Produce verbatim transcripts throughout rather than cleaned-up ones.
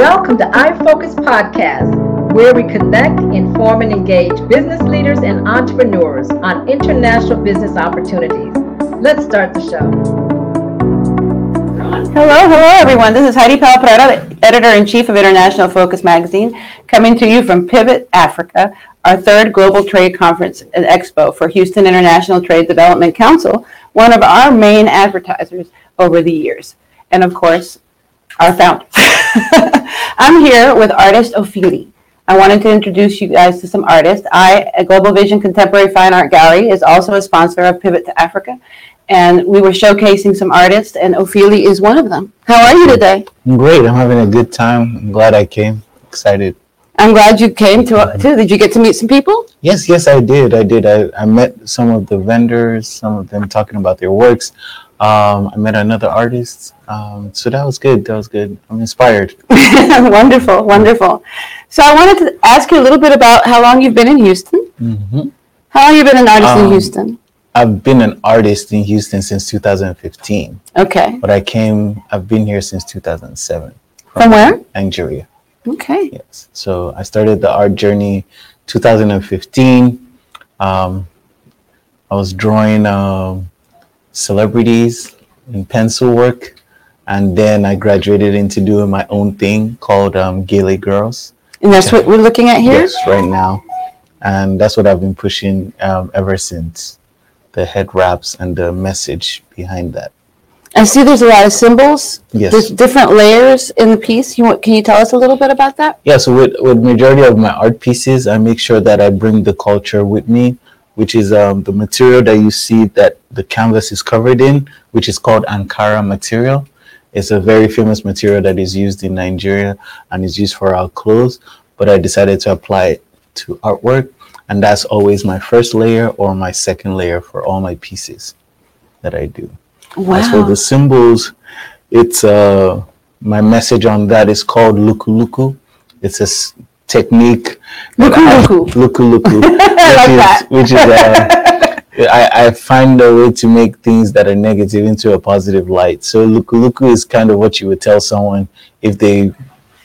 welcome to iFocus Podcast, where we connect, inform, and engage business leaders and entrepreneurs on international business opportunities. Let's start the show. Hello, hello everyone. This is Heidi Powell-Prera, Editor-in-Chief of International Focus Magazine, coming to you from Pivot Africa, our third global trade conference and expo for Houston International Trade Development Council, one of our main advertisers over the years, and of course, our founder. I'm here with artist Ofili. I wanted to introduce you guys to some artists. I, at Global Vision Contemporary Fine Art Gallery, is also a sponsor of Pivot to Africa, and we were showcasing some artists, and Ofili is one of them. How are you today? I'm great. I'm having a good time. I'm glad I came. Excited. I'm glad you came to, too. Did you get to meet some people? Yes, yes, I did. I did. I, I met some of the vendors, some of them talking about their works. Um, I met another artist. Um, so that was good. That was good. I'm inspired. Wonderful, wonderful. So I wanted to ask you a little bit about how long you've been in Houston. Mm-hmm. How long have you been an artist um, in Houston? I've been an artist in Houston since two thousand fifteen. Okay. But I came, I've been here since two thousand seven. From, from where? Nigeria. Okay. Yes. So I started the art journey two thousand fifteen. Um, I was drawing um, celebrities in pencil work. And then I graduated into doing my own thing called um, Gele Girls. And that's what we're looking at here? Yes, right now. And that's what I've been pushing um, ever since. The head wraps and the message behind that. I see there's a lot of symbols. Yes. There's different layers in the piece. You want, can you tell us a little bit about that? Yeah, so with, with majority of my art pieces, I make sure that I bring the culture with me, which is um, the material that you see that the canvas is covered in, which is called Ankara material. It's a very famous material that is used in Nigeria and is used for our clothes, but I decided to apply it to artwork. And that's always my first layer or my second layer for all my pieces that I do. Wow. As for the symbols, it's uh, my message on that is called Luku Luku. It's a s- technique. Luku Luku. Luku Luku. I like is, that. Which is, uh, I, I find a way to make things that are negative into a positive light. So Luku Luku is kind of what you would tell someone if they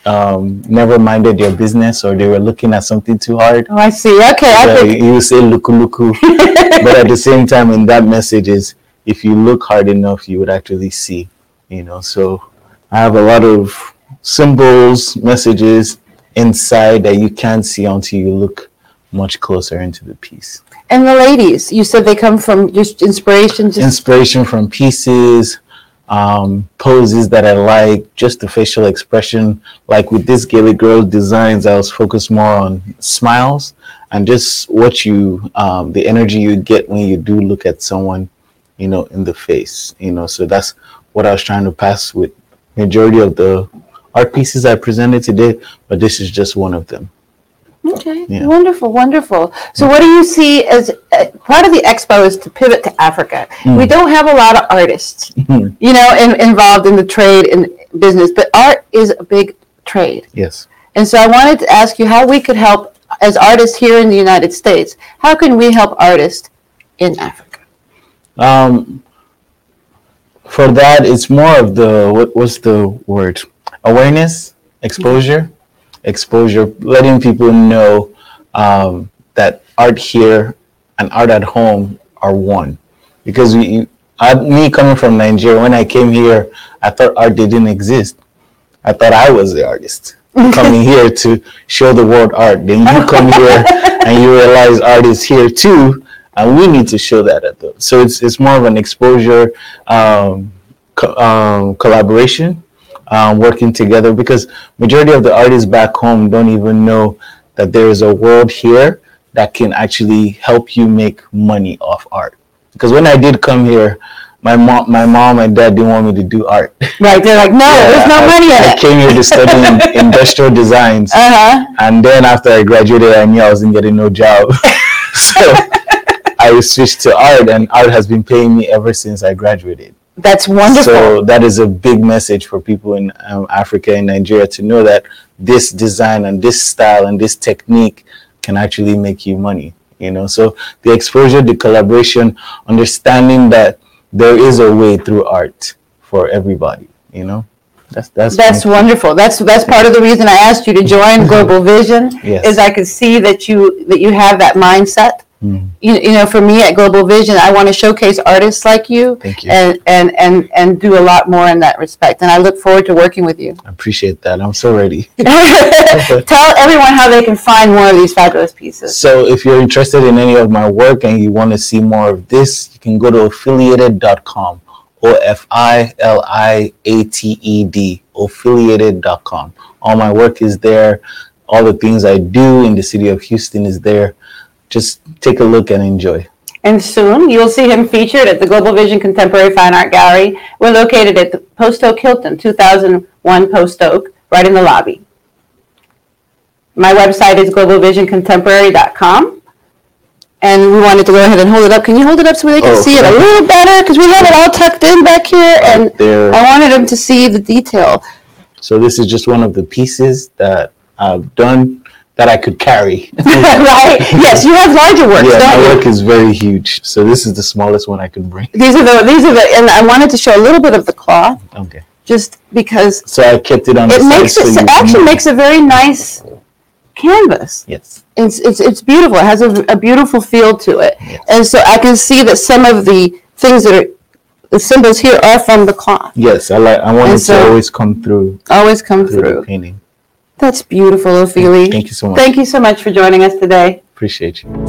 Um, never minded your business or they were looking at something too hard. Oh, I see. Okay. I think you say Luku Luku. But at the same time, in that message is if you look hard enough, you would actually see, you know. So I have a lot of symbols, messages inside that you can't see until you look much closer into the piece. And the ladies, you said they come from just inspiration? Just- inspiration from pieces. Um, poses that I like, just the facial expression. Like with this Gele Girl designs, I was focused more on smiles and just what you, um, the energy you get when you do look at someone, you know, in the face, you know. So that's what I was trying to pass with majority of the art pieces I presented today, but this is just one of them. Okay, yeah. Wonderful, wonderful. So what do you see as uh, part of the expo is to pivot to Africa. Mm. We don't have a lot of artists, mm-hmm. you know, in, involved in the trade and business, but art is a big trade. Yes. And so I wanted to ask you how we could help as artists here in the United States. How can we help artists in Africa? Um, for that, it's more of the, what was the word? Awareness, exposure. Mm-hmm. exposure, letting people know um, that art here and art at home are one. Because we, I, me coming from Nigeria, when I came here, I thought art didn't exist. I thought I was the artist coming here to show the world art. Then you come here and you realize art is here too, and we need to show that at them. So it's it's more of an exposure, um, co- um, collaboration. Um, working together, because majority of the artists back home don't even know that there is a world here that can actually help you make money off art. Because when I did come here, my mom, my mom and dad didn't want me to do art. Right? They're like, no, yeah, there's no I, money in I it. I came here to study industrial designs, uh-huh. and then after I graduated, I knew I wasn't getting no job, so I switched to art, and art has been paying me ever since I graduated. That's wonderful. So that is a big message for people in um, Africa and Nigeria to know that this design and this style and this technique can actually make you money, you know. So the exposure, the collaboration, understanding that there is a way through art for everybody, you know. That's that's, that's wonderful. That's that's part of the reason I asked you to join Global Vision. Yes. Is I could see that you that you have that mindset. Mm. You, you know, for me at Global Vision, I want to showcase artists like you, Thank you. and and and and do a lot more in that respect. And I look forward to working with you. I appreciate that. I'm so ready. Tell everyone how they can find more of these fabulous pieces. So, if you're interested in any of my work and you want to see more of this, you can go to Ofiliated dot com. O F I L I A T E D, Ofiliated dot com. All my work is there. All the things I do in the city of Houston is there. Just take a look and enjoy. And soon you'll see him featured at the Global Vision Contemporary Fine Art Gallery. We're located at the Post Oak Hilton, two thousand one Post Oak, right in the lobby. My website is global vision contemporary dot com. And we wanted to go ahead and hold it up. Can you hold it up so they can oh, see it a little better? Because we have it all tucked in back here, right, and there. I wanted them to see the detail. So this is just one of the pieces that I've done that I could carry. Right? Yes, you have larger works, yeah, don't you? Yeah, my work is very huge. So this is the smallest one I could bring. These are the, these are the, and I wanted to show a little bit of the cloth. Okay. Just because. So I kept it on the side. It makes it, so actually know. makes a very nice canvas. Yes. It's, it's it's beautiful. It has a, a beautiful feel to it. Yes. And so I can see that some of the things that are, the symbols here are from the cloth. Yes, I like. I want it so to always come through. Always come through. through. The painting. That's beautiful, Ofili. Thank you so much. Thank you so much for joining us today. Appreciate you.